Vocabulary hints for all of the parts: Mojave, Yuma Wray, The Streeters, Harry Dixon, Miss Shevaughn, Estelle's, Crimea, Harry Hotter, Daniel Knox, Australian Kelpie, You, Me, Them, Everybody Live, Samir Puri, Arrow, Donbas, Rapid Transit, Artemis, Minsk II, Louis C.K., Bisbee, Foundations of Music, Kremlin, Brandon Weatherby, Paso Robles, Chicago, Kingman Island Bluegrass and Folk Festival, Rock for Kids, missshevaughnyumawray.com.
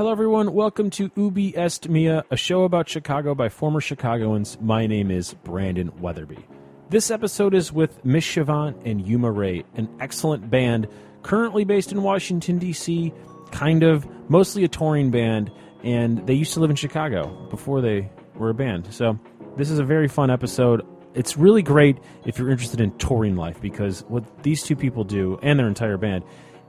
Hello, everyone. Welcome to Ubi Est Mea, a show about Chicago by former Chicagoans. My name is Brandon Weatherby. This episode is with Miss Shevaughn and Yuma Wray, an excellent band currently based in Washington, D.C., kind of, mostly a touring band, and they used to live in Chicago before they were a band. So this is a very fun episode. It's really great if you're interested in touring life, because what these two people do, and their entire band,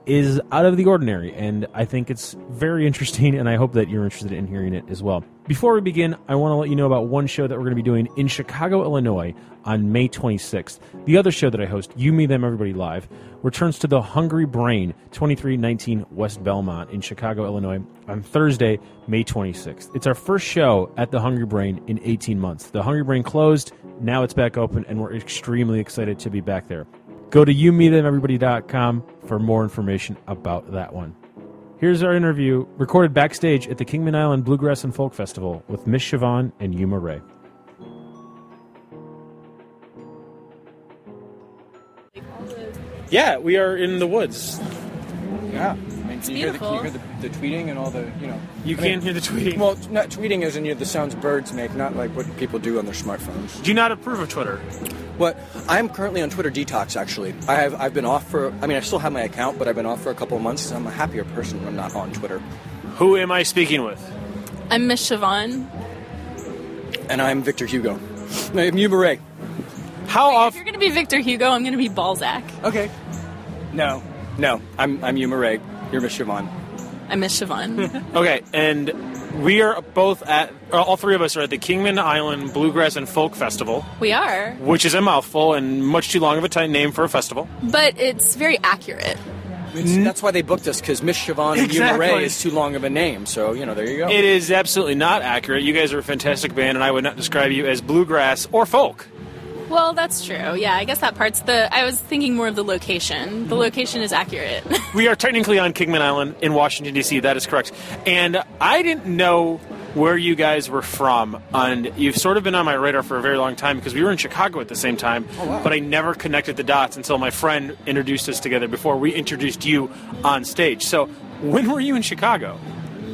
is out of the ordinary, and I think it's very interesting, and I hope that you're interested in hearing it as well. Before we begin, I want to let you know about one show that we're going to be doing in Chicago, Illinois on May 26th. The other show that I host, You, Me, Them, Everybody Live, returns to The Hungry Brain, 2319 West Belmont in Chicago, Illinois on Thursday, May 26th. It's our first show at The Hungry Brain in 18 months. The Hungry Brain closed, now it's back open, and we're extremely excited to be back there. Go to YouMeThemEverybody.com for more information about that one. Here's our interview, recorded backstage at the Kingman Island Bluegrass and Folk Festival with Miss Shevaughn and Yuma Wray. Yeah, we are in the woods. Yeah. It's beautiful. Can you hear the tweeting and all the, you know... I mean, hear the tweeting. Well, not tweeting as in the sounds birds make, not like what people do on their smartphones. Do you not approve of Twitter? What? I'm currently on Twitter detox, actually. I've been off for... I mean, I still have my account, but I've been off for a couple of months. I'm a happier person when I'm not on Twitter. Who am I speaking with? I'm Miss Shevaughn. And I'm Victor Hugo. I'm Yuma Wray. If you're going to be Victor Hugo, I'm going to be Balzac. Okay. No. I'm Yuma Wray. You're Miss Shevaughn. I'm Miss Shevaughn. Okay, and we are both at, all three of us are at the Kingman Island Bluegrass and Folk Festival. We are. Which is a mouthful and much too long of a name for a festival. But it's very accurate. That's why they booked us, because Miss Shevaughn and exactly. Yuma Wray is too long of a name, so, you know, there you go. It is absolutely not accurate. You guys are a fantastic band, and I would not describe you as bluegrass or folk. Well, that's true. Yeah, I guess that part's I was thinking more of the location. The location is accurate. We are technically on Kingman Island in Washington, D.C. That is correct. And I didn't know where you guys were from. And you've sort of been on my radar for a very long time because we were in Chicago at the same time. Oh, wow. But I never connected the dots until my friend introduced us together before we introduced you on stage. So when were you in Chicago?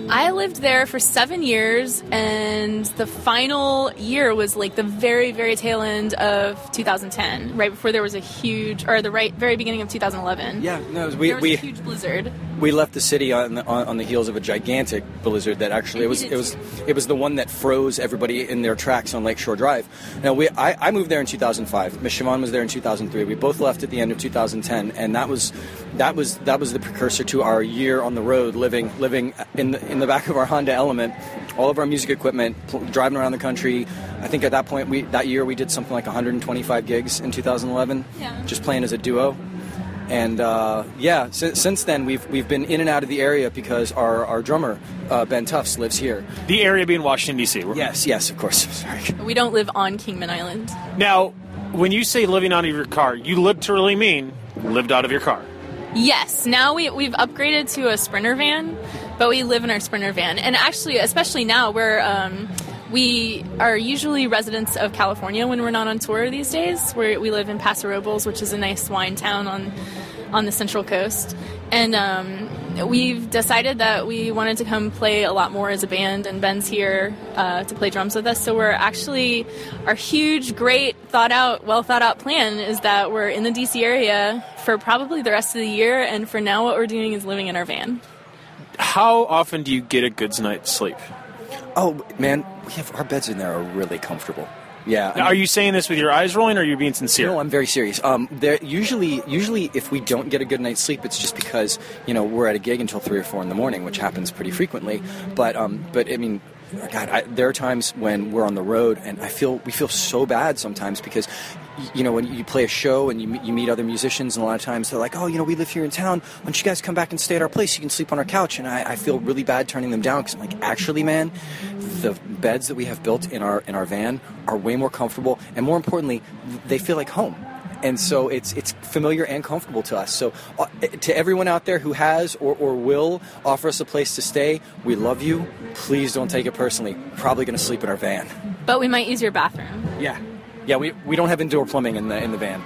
I lived there for 7 years, and the final year was like the very, very tail end of 2010, right before there was a huge, or the very beginning of 2011. Yeah, no, there was a huge blizzard. We left the city on the heels of a gigantic blizzard that actually it was the one that froze everybody in their tracks on Lakeshore Drive. Now I moved there in 2005. Miss Shevaughn was there in 2003. We both left at the end of 2010, and that was the precursor to our year on the road, living in the back of our Honda Element, all of our music equipment, driving around the country. I think at that point, that year we did something like 125 gigs in 2011, yeah. Just playing as a duo. And since then we've been in and out of the area because our drummer Ben Tufts lives here. The area being Washington D.C. Yes, of course. Sorry. We don't live on Kingman Island. Now, when you say living out of your car, you literally mean lived out of your car. Yes. Now we've upgraded to a Sprinter van, but we live in our Sprinter van. And actually, especially now, we are usually residents of California when we're not on tour these days. We live in Paso Robles, which is a nice wine town on the Central Coast. And we've decided that we wanted to come play a lot more as a band, and Ben's here to play drums with us. So we're actually, our huge, great, well thought out plan is that we're in the D.C. area for probably the rest of the year, and for now what we're doing is living in our van. How often do you get a good night's sleep? Oh, man, our beds in there are really comfortable. Yeah. Now, are you saying this with your eyes rolling, or are you being sincere? No, I'm very serious. Usually if we don't get a good night's sleep, it's just because, you know, we're at a gig until 3 or 4 in the morning, which happens pretty frequently. But I mean... God, there are times when we're on the road, and we feel so bad sometimes because, you know, when you play a show and you meet other musicians, and a lot of times they're like, oh, you know, we live here in town. Why don't you guys come back and stay at our place? You can sleep on our couch. And I feel really bad turning them down because I'm like, actually, man, the beds that we have built in our van are way more comfortable, and more importantly, they feel like home. And so it's familiar and comfortable to us. So to everyone out there who has or will offer us a place to stay, we love you. Please don't take it personally. Probably going to sleep in our van. But we might use your bathroom. Yeah. We don't have indoor plumbing in the van.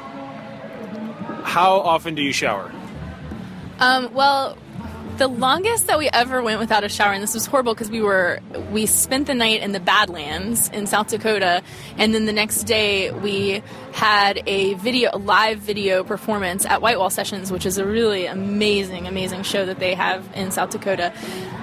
How often do you shower? Well, The longest that we ever went without a shower, and this was horrible because we spent the night in the Badlands in South Dakota, and then the next day we had a live video performance at Whitewall Sessions, which is a really amazing show that they have in South Dakota.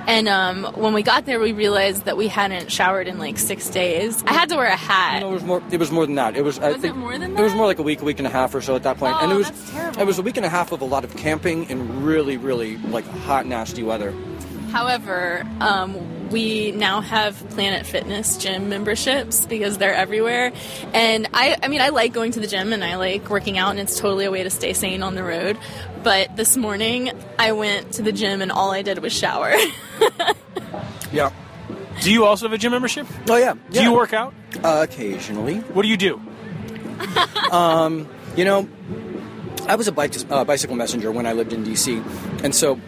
And when we got there, we realized that we hadn't showered in like 6 days. I had to wear a hat. No, it was more than that. It was. I think it was more like a week and a half or so at that point. Oh, and that's terrible. It was a week and a half of a lot of camping in really like hot, nasty weather. However, we now have Planet Fitness gym memberships because they're everywhere. And I like going to the gym and I like working out, and it's totally a way to stay sane on the road. But this morning I went to the gym and all I did was shower. Yeah. Do you also have a gym membership? Oh, yeah. Do you work out? Occasionally. What do you do? I was a bicycle messenger when I lived in D.C., and so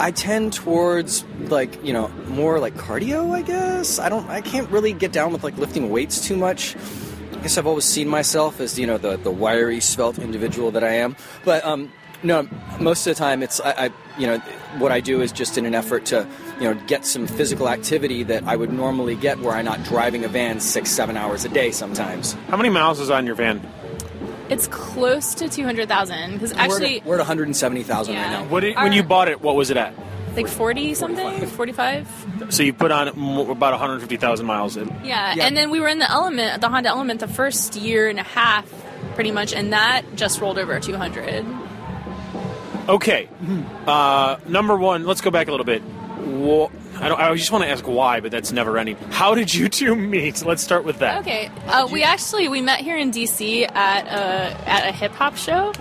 I tend towards, more like cardio, I guess. I can't really get down with, lifting weights too much. I guess I've always seen myself as, the wiry, svelte individual that I am. But, no, most of the time it's, what I do is just in an effort to, get some physical activity that I would normally get were I not driving a van 6-7 hours a day sometimes. How many miles is on your van? It's close to 200,000 because actually we're at 170,000 right now. When you bought it, what was it at? Like 40 something, 45. So you put on about 150,000 miles. Yeah, and then we were in the Honda Element, the first year and a half, pretty much, and that just rolled over 200. Okay, number one, let's go back a little bit. I just want to ask why, but that's never ending. How did you two meet? Let's start with that. Okay, we met here in D.C. at a hip hop show,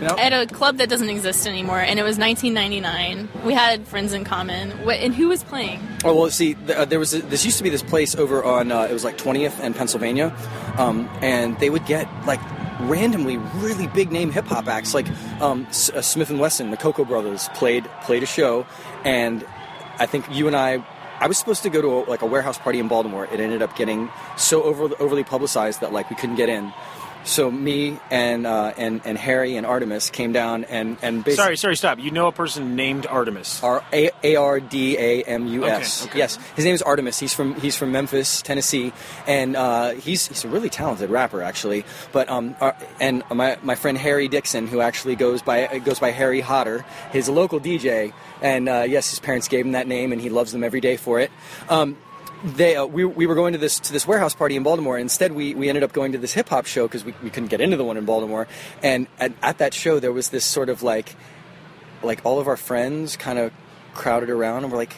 at a club that doesn't exist anymore, and it was 1999. We had friends in common, and who was playing? Oh well, see, there was this used to be this place over on it was like 20th and Pennsylvania, and they would get randomly really big name hip hop acts like Smith and Wesson, the Cocoa Brothers played a show, and I think you and I was supposed to go to a warehouse party in Baltimore. It ended up getting so overly publicized that we couldn't get in. So me and Harry and Artemis came down and basically... Sorry, stop. You know a person named Artemis? Ardamus. Okay. Yes, his name is Artemis. He's from Memphis, Tennessee, and he's a really talented rapper actually. But and my friend Harry Dixon, who actually goes by Harry Hotter, he's a local DJ, and yes, his parents gave him that name, and he loves them every day for it. They we were going to this warehouse party in Baltimore. Instead, we ended up going to this hip hop show because we couldn't get into the one in Baltimore. And at that show, there was this sort of like all of our friends kind of crowded around, and we're like,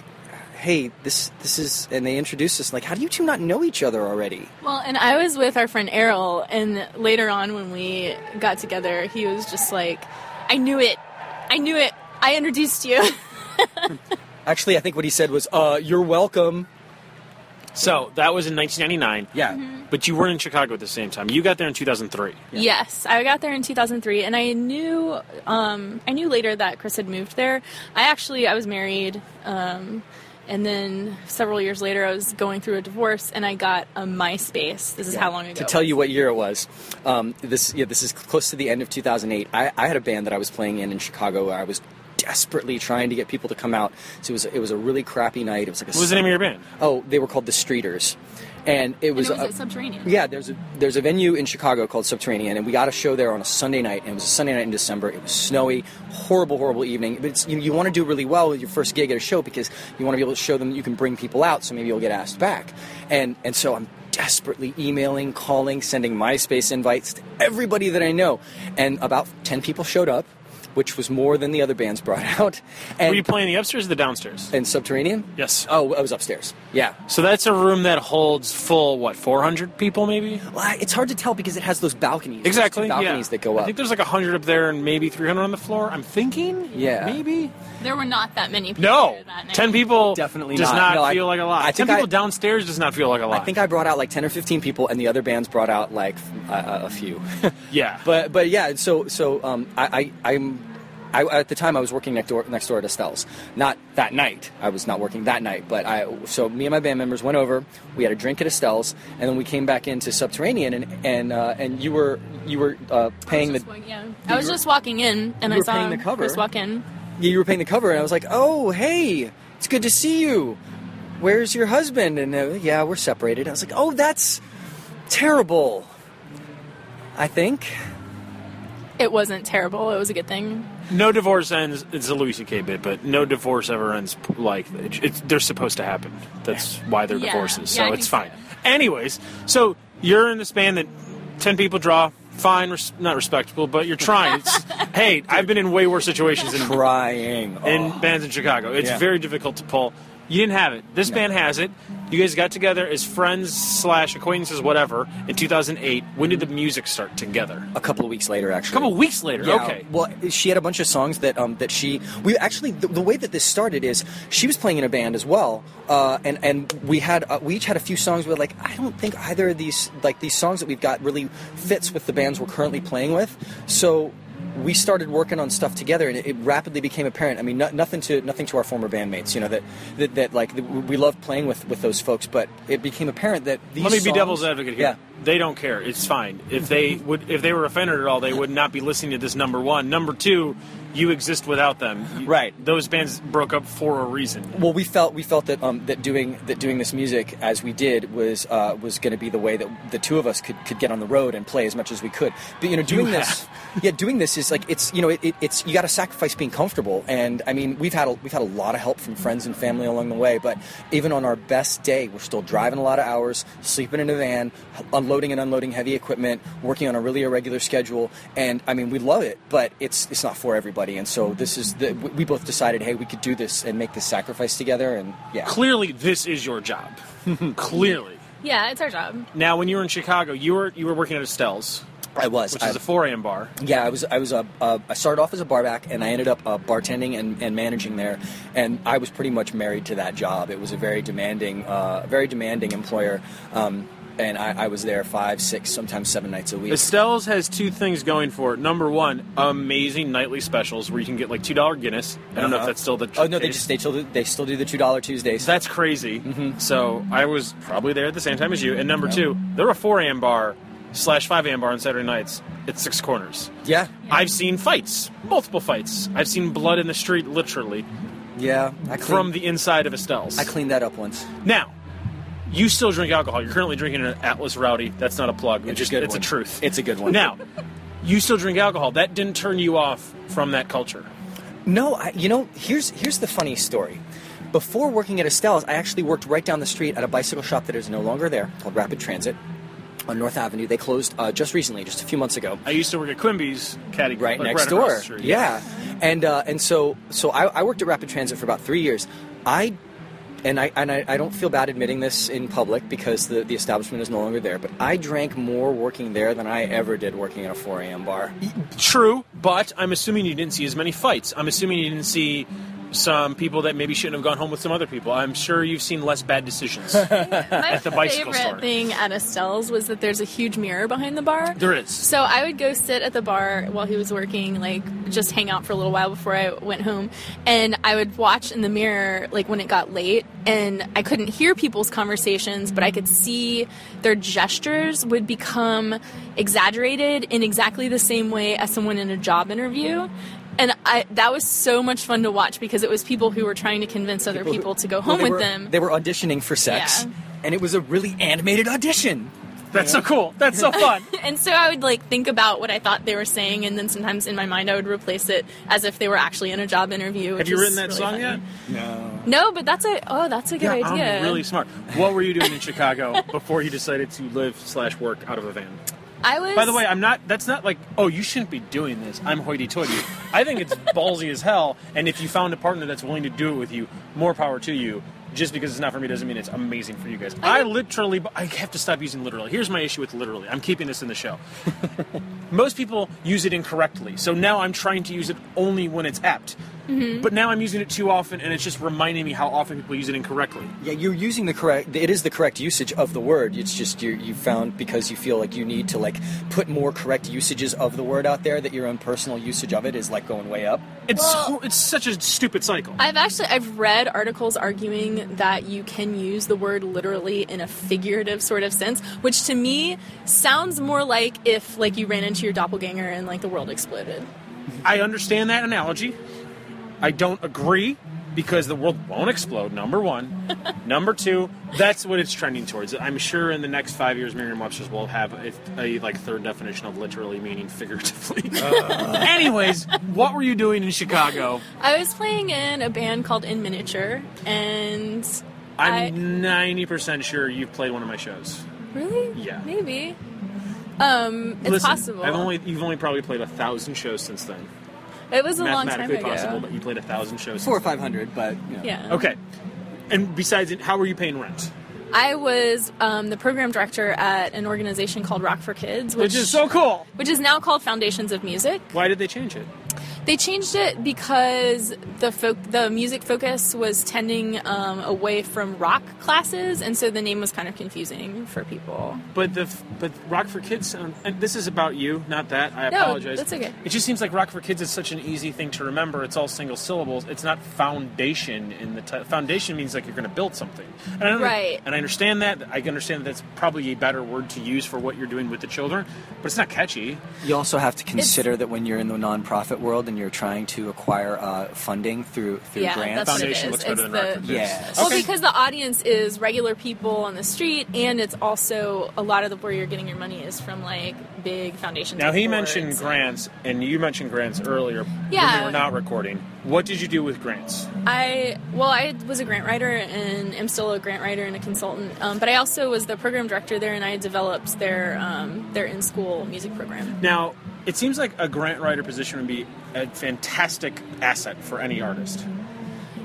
"Hey, this is," and they introduced us. Like, how do you two not know each other already? Well, and I was with our friend Errol, and later on when we got together, he was just like, "I knew it. I introduced you." Actually, I think what he said was, "You're welcome." So that was in 1999. Yeah. Mm-hmm. But you weren't in Chicago at the same time. You got there in 2003. Yeah. Yes, I got there in 2003, and I knew later that Chris had moved there. I was married, and then several years later I was going through a divorce, and I got a MySpace. This is how long ago. To tell you what year it was, this is close to the end of 2008. I had a band that I was playing in Chicago where I was desperately trying to get people to come out. So it was a really crappy night. It was like a... What was the name of your band? Oh, they were called The Streeters. And it was at Subterranean. Yeah, there's a venue in Chicago called Subterranean, and we got a show there on a Sunday night, and it was a Sunday night in December. It was snowy, horrible evening. But you want to do really well with your first gig at a show because you want to be able to show them that you can bring people out, so maybe you'll get asked back. And so I'm desperately emailing, calling, sending MySpace invites to everybody that I know. And about 10 people showed up, which was more than the other bands brought out. And were you playing the upstairs or the downstairs? In Subterranean? Yes. Oh, I was upstairs. Yeah. So that's a room that holds full, 400 people maybe? Well, it's hard to tell because it has those balconies. Exactly, that go up. I think there's 100 up there and maybe 300 on the floor, I'm thinking? Yeah. Maybe? There were not that many people there that night. 10 people definitely does not feel like a lot. 10 people downstairs does not feel like a lot. I think I brought out 10 or 15 people, and the other bands brought out a few. Yeah. But yeah, so at the time, I was working next door at Estelle's. Not that night. I was not working that night. But so me and my band members went over. We had a drink at Estelle's, and then we came back into Subterranean. And you were paying the. I was just walking in, and I saw Chris walk in. you were playing the cover, and I was like, oh, hey, it's good to see you. Where's your husband? And yeah, we're separated. I was like, oh, that's terrible. I think. It wasn't terrible. It was a good thing. No divorce ends. It's a Louis C.K. bit, but no divorce ever ends like they're supposed to happen. That's why they're divorces. Yeah, so it's fine. So. Anyways, so you're in this band that 10 people draw. Fine, not respectable, but you're trying. It's, hey, I've been in way worse situations than in bands in Chicago. It's very difficult to pull. You didn't have it. This band has it. You guys got together as friends / acquaintances, whatever, in 2008. When did the music start together? A couple of weeks later, actually. A couple of weeks later? Yeah, okay. Well, she had a bunch of songs that the way that this started is she was playing in a band as well, and we each had a few songs where, like, I don't think either of these songs that we've got really fits with the bands we're currently playing with, so... We started working on stuff together, and it rapidly became apparent. I mean, nothing to our former bandmates, you know, that we loved playing with those folks, but it became apparent that these songs... Let me be devil's advocate here. Yeah. They don't care. It's fine. If they were offended at all, they would not be listening to this, number one. Number two, you exist without them. Right. Those bands broke up for a reason. Well, we felt that doing this music as we did was going to be the way that the two of us could get on the road and play as much as we could. But, you know, doing this is like, it's, you know, it's you got to sacrifice being comfortable. And I mean, we've had a lot of help from friends and family along the way, but even on our best day, we're still driving a lot of hours, sleeping in a van, loading and unloading heavy equipment, working on a really irregular schedule, and I mean, we love it, but it's not for everybody, and so this is we both decided, hey, we could do this and make this sacrifice together, and yeah. Clearly, this is your job. Clearly. Yeah, it's our job. Now, when you were in Chicago, you were working at Estelle's. I was. Which is a 4 a.m. bar. Yeah, I started off as a barback, and I ended up bartending and managing there, and I was pretty much married to that job. It was a very demanding employer, and I was there 5, 6, sometimes 7 nights a week. Estelle's has 2 things going for it. Number one, amazing nightly specials where you can get like $2 Guinness. I don't know if that's still the case. Oh no, they still do the $2 Tuesdays. That's crazy. Mm-hmm. So I was probably there at the same time as you. And number two, they're a 4 a.m. bar / 5 a.m. bar on Saturday nights at Six Corners. Yeah, I've seen fights, multiple fights. I've seen blood in the street, literally. Yeah, from the inside of Estelle's. I cleaned that up once. Now. You still drink alcohol. You're currently drinking an Atlas Rowdy. That's not a plug. It's a truth. It's a good one. Now, you still drink alcohol. That didn't turn you off from that culture. No, here's the funny story. Before working at Estelle's, I actually worked right down the street at a bicycle shop that is no longer there, called Rapid Transit, on North Avenue. They closed just recently, just a few months ago. I used to work at Quimby's, right next door. The street. Yeah, and so I worked at Rapid Transit for about 3 years. I don't feel bad admitting this in public because the establishment is no longer there, but I drank more working there than I ever did working at a 4 a.m. bar. True, but I'm assuming you didn't see as many fights. I'm assuming you didn't see some people that maybe shouldn't have gone home with some other people. I'm sure you've seen less bad decisions at the bicycle store. My favorite thing at Estelle's was that there's a huge mirror behind the bar. There is. So I would go sit at the bar while he was working, like, just hang out for a little while before I went home, and I would watch in the mirror, like, when it got late, and I couldn't hear people's conversations, but I could see their gestures would become exaggerated in exactly the same way as someone in a job interview. And that was so much fun to watch because it was people who were trying to convince other people to go home with them. They were auditioning for sex, and it was a really animated audition. That's so cool. That's so fun. And so I would, like, think about what I thought they were saying, and then sometimes in my mind I would replace it as if they were actually in a job interview. Have you written that really song yet? No. No, but that's a good idea. I'm really smart. What were you doing in Chicago before you decided to live / work out of a van? I was... By the way, I'm not... That's not like, oh, you shouldn't be doing this. I'm hoity-toity. I think it's ballsy as hell, and if you found a partner that's willing to do it with you, more power to you. Just because it's not for me doesn't mean it's amazing for you guys. I have to stop using literally. Here's my issue with literally. I'm keeping this in the show. Most people use it incorrectly, so now I'm trying to use it only when it's apt. Mm-hmm. But now I'm using it too often, and it's just reminding me how often people use it incorrectly. Yeah, you're using it is the correct usage of the word. It's just you found because you feel like you need to, like, put more correct usages of the word out there that your own personal usage of it is, like, going way up. It's such a stupid cycle. I've read articles arguing that you can use the word literally in a figurative sort of sense, which to me sounds more like if, like, you ran into your doppelganger and, like, the world exploded. I understand that analogy. I don't agree because the world won't explode, number one. Number two, that's what it's trending towards. I'm sure in the next 5 years, Merriam-Webster's will have a like third definition of literally meaning figuratively. Anyways, what were you doing in Chicago? I was playing in a band called In Miniature, and I'm 90% sure you've played one of my shows. Really? Yeah. Maybe. It's Listen, possible. You've only probably played 1,000 shows since then. It was a long time ago. Mathematically possible, but you played 1,000 shows. 400 or 500, but you know. Yeah. Okay. And besides it, how were you paying rent? I was the program director at an organization called Rock for Kids, which is so cool. Which is now called Foundations of Music. Why did they change it? They changed it because the music focus was tending away from rock classes, and so the name was kind of confusing for people. But but Rock for Kids, and this is about you, not that. I apologize. No, that's okay. It just seems like Rock for Kids is such an easy thing to remember. It's all single syllables. It's not foundation in the foundation means like you're going to build something. And right. And I understand that. I understand that that's probably a better word to use for what you're doing with the children, but it's not catchy. You also have to consider that when you're in the nonprofit world and you're trying to acquire funding through grants. That's Foundation looks better than yes. Okay. Well, because the audience is regular people on the street, and it's also a lot of where you're getting your money is from, like, big foundations. Now, he mentioned grants, and you mentioned grants earlier when we were not recording. What did you do with grants? I was a grant writer, and am still a grant writer and a consultant, but I also was the program director there, and I developed their in-school music program. Now, it seems like a grant writer position would be a fantastic asset for any artist.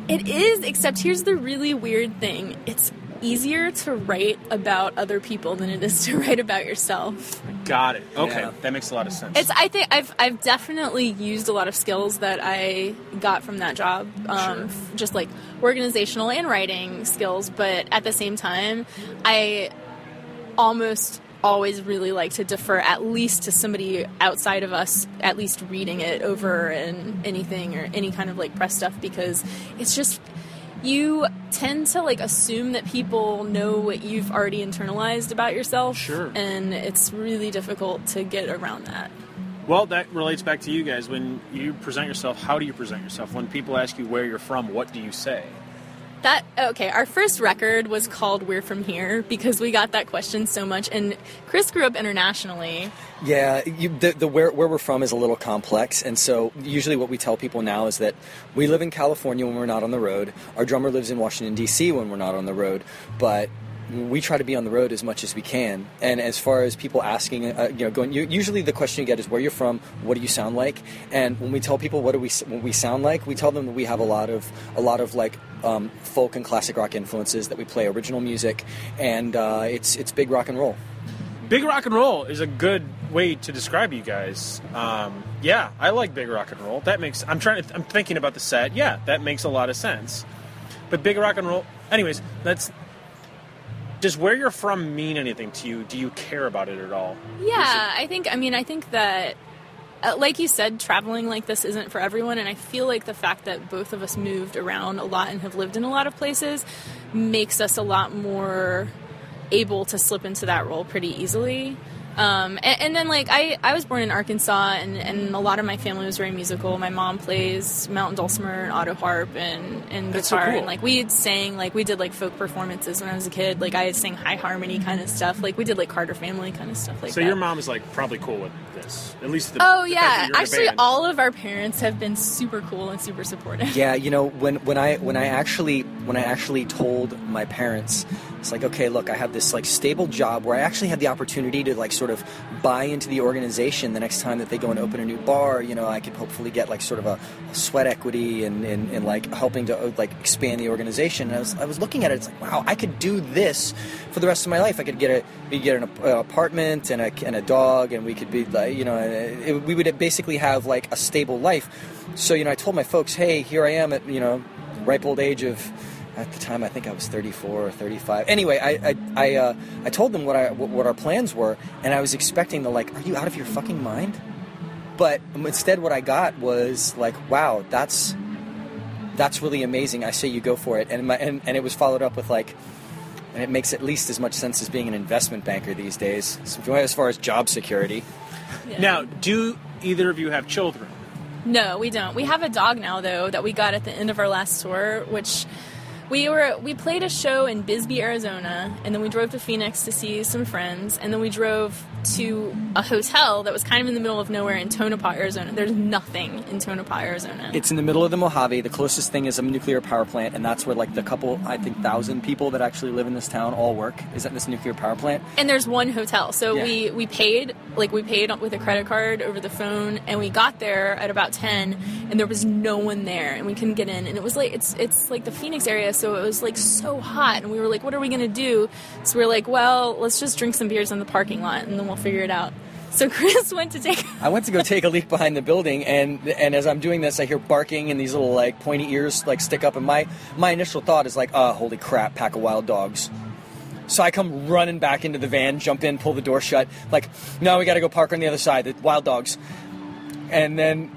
It is, except here's the really weird thing. It's easier to write about other people than it is to write about yourself. Got it. Okay, yeah. That makes a lot of sense. I think I've definitely used a lot of skills that I got from that job, sure. Just like organizational and writing skills, but at the same time, I almost always really like to defer at least to somebody outside of us at least reading it over and anything or any kind of like press stuff, because it's just you tend to like assume that people know what you've already internalized about yourself. Sure. And it's really difficult to get around that. Well, that relates back to you guys. When you present yourself, how do you present yourself? When people ask you where you're from, what do you say? Our first record was called We're From Here because we got that question so much, and Chris grew up internationally. Yeah, the where we're from is a little complex, and so usually what we tell people now is that we live in California when we're not on the road, our drummer lives in Washington, D.C. when we're not on the road, but we try to be on the road as much as we can. And as far as people asking, usually the question you get is where you're from, what do you sound like? And when we tell people what we sound like, we tell them that we have a lot of like folk and classic rock influences, that we play original music, and it's big rock and roll. Big rock and roll is a good way to describe you guys. Yeah, I like big rock and roll. That makes I'm thinking about the set. Yeah, that makes a lot of sense. But big rock and roll. Anyways, that's. Does where you're from mean anything to you? Do you care about it at all? Yeah, I think that, like you said, traveling like this isn't for everyone, and I feel like the fact that both of us moved around a lot and have lived in a lot of places makes us a lot more able to slip into that role pretty easily. And then, like, I was born in Arkansas, and a lot of my family was very musical. My mom plays mountain dulcimer and auto harp and guitar. So cool. And, like, we did, like, folk performances when I was a kid. Like, I sang high harmony kind of stuff. Like, we did, like, Carter Family kind of stuff like that. So your mom is, like, probably cool with this. At least yeah. Actually, all of our parents have been super cool and super supportive. Yeah, you know, when I actually told my parents, it's like, okay, look, I have this, like, stable job where I actually had the opportunity to, like, sort of buy into the organization the next time that they go and open a new bar. You know, I could hopefully get, like, sort of a sweat equity and like, helping to, like, expand the organization. And I was looking at it. It's like, wow, I could do this for the rest of my life. I could get an apartment and a dog, and we could be, like, you know, we would basically have, like, a stable life. So, you know, I told my folks, hey, here I am at, you know, ripe old age of... At the time, I think I was 34 or 35. Anyway, I told them what our plans were, and I was expecting the, like, are you out of your fucking mind? But instead, what I got was like, wow, that's really amazing. I say you go for it, and it was followed up with like, and it makes at least as much sense as being an investment banker these days, as far as job security. Yeah. Now, do either of you have children? No, we don't. We have a dog now, though, that we got at the end of our last tour, which we played a show in Bisbee, Arizona, and then we drove to Phoenix to see some friends, and then we drove to a hotel that was kind of in the middle of nowhere in Tonopah, Arizona. There's nothing in Tonopah, Arizona. It's in the middle of the Mojave. The closest thing is a nuclear power plant, and that's where, like, the couple, I think, 1,000 people that actually live in this town all work is at this nuclear power plant. And there's one hotel. So yeah. we paid with a credit card over the phone, and we got there at about 10, and there was no one there, and we couldn't get in. And it was like, it's like the Phoenix area, so it was, like, so hot, and we were like, what are we going to do? So we were like, well, let's just drink some beers in the parking lot, and then we'll figure it out. So Chris I went to go take a leak behind the building, and as I'm doing this, I hear barking and these little, like, pointy ears, like, stick up, and my initial thought is like, oh, holy crap, pack of wild dogs. So I come running back into the van, jump in, pull the door shut, like, no, we gotta go park on the other side, the wild dogs. And then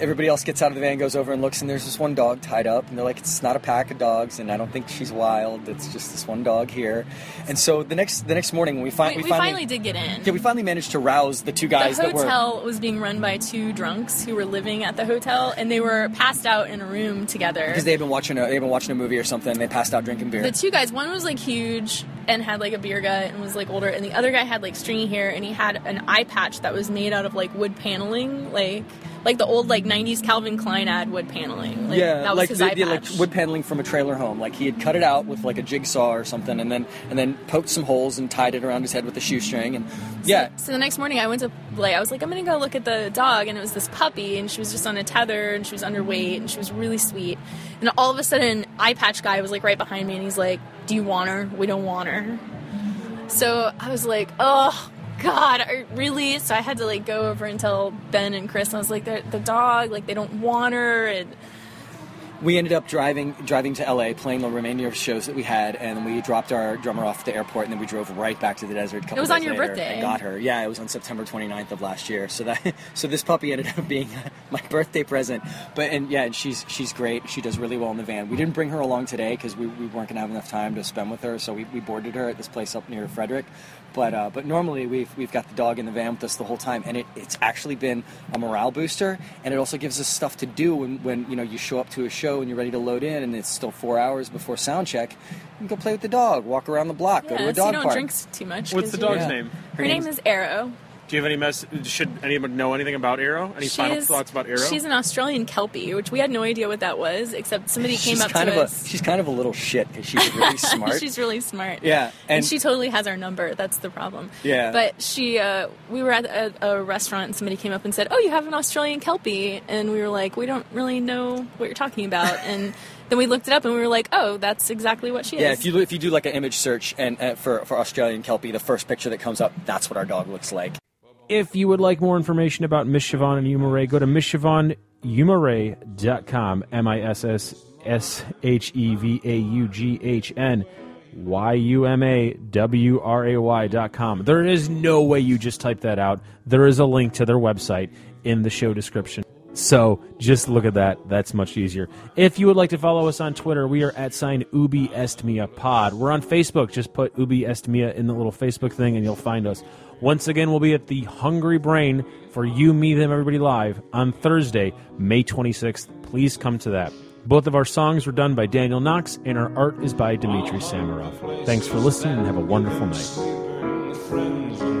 everybody else gets out of the van, goes over and looks, and there's this one dog tied up, and they're like, it's not a pack of dogs, and I don't think she's wild, it's just this one dog here. And so the next morning we finally did get in. Yeah, we finally managed to rouse the two guys that were... The hotel was being run by two drunks who were living at the hotel, and they were passed out in a room together. Because they had been watching a movie or something, and they passed out drinking beer. The two guys, one was, like, huge and had, like, a beer gut and was, like, older, and the other guy had, like, stringy hair, and he had an eye patch that was made out of, like, wood paneling, like the old, like, 90s Calvin Klein ad wood paneling. Like, yeah, that was like his eye patch. Like wood paneling from a trailer home. Like, he had cut it out with, like, a jigsaw or something, and then poked some holes and tied it around his head with a shoestring. And yeah. So the next morning I went to, like, I was like, I'm gonna go look at the dog, and it was this puppy, and she was just on a tether, and she was underweight, and she was really sweet. And all of a sudden, eye patch guy was, like, right behind me, and he's like, do you want her? We don't want her. So I was like, oh God, really? So I had to, like, go over and tell Ben and Chris, and I was like, the dog, like, they don't want her. And we ended up driving to LA, playing the remainder of shows that we had, and we dropped our drummer off at the airport, and then we drove right back to the desert. It was on your birthday. And got her. Yeah, it was on September 29th of last year. So this puppy ended up being my birthday present. And she's great. She does really well in the van. We didn't bring her along today because we weren't gonna have enough time to spend with her. So we boarded her at this place up near Frederick. But normally we've got the dog in the van with us the whole time, and it's actually been a morale booster, and it also gives us stuff to do when you know, you show up to a show and you're ready to load in, and it's still 4 hours before sound check. You can go play with the dog, walk around the block, go to a dog park. Don't drink too much. What's the dog's name? Her name is Arrow. Do you have any should anyone know anything about Arrow? Any final thoughts about Arrow? She's an Australian Kelpie, which we had no idea what that was, except somebody came up to us. She's kind of a little shit, because she's really smart. She's really smart. Yeah. And she totally has our number. That's the problem. Yeah. But she, we were at a restaurant, and somebody came up and said, oh, you have an Australian Kelpie. And we were like, we don't really know what you're talking about. And then we looked it up, and we were like, oh, that's exactly what she is. Yeah, if you do, like, an image search and for Australian Kelpie, the first picture that comes up, that's what our dog looks like. If you would like more information about Miss Shevaughn and Yuma Wray, go to missshevaughnyumawray.com, missshevaughnyumawray.com. There is no way you just type that out. There is a link to their website in the show description. So just look at that. That's much easier. If you would like to follow us on Twitter, we are @ Ubi Est Mea Pod. We're on Facebook. Just put Ubi Est Mea in the little Facebook thing, and you'll find us. Once again, we'll be at The Hungry Brain for You, Me, Them, Everybody Live on Thursday, May 26th. Please come to that. Both of our songs were done by Daniel Knox, and our art is by Dmitry Samaroff. Thanks for listening, and have a wonderful night.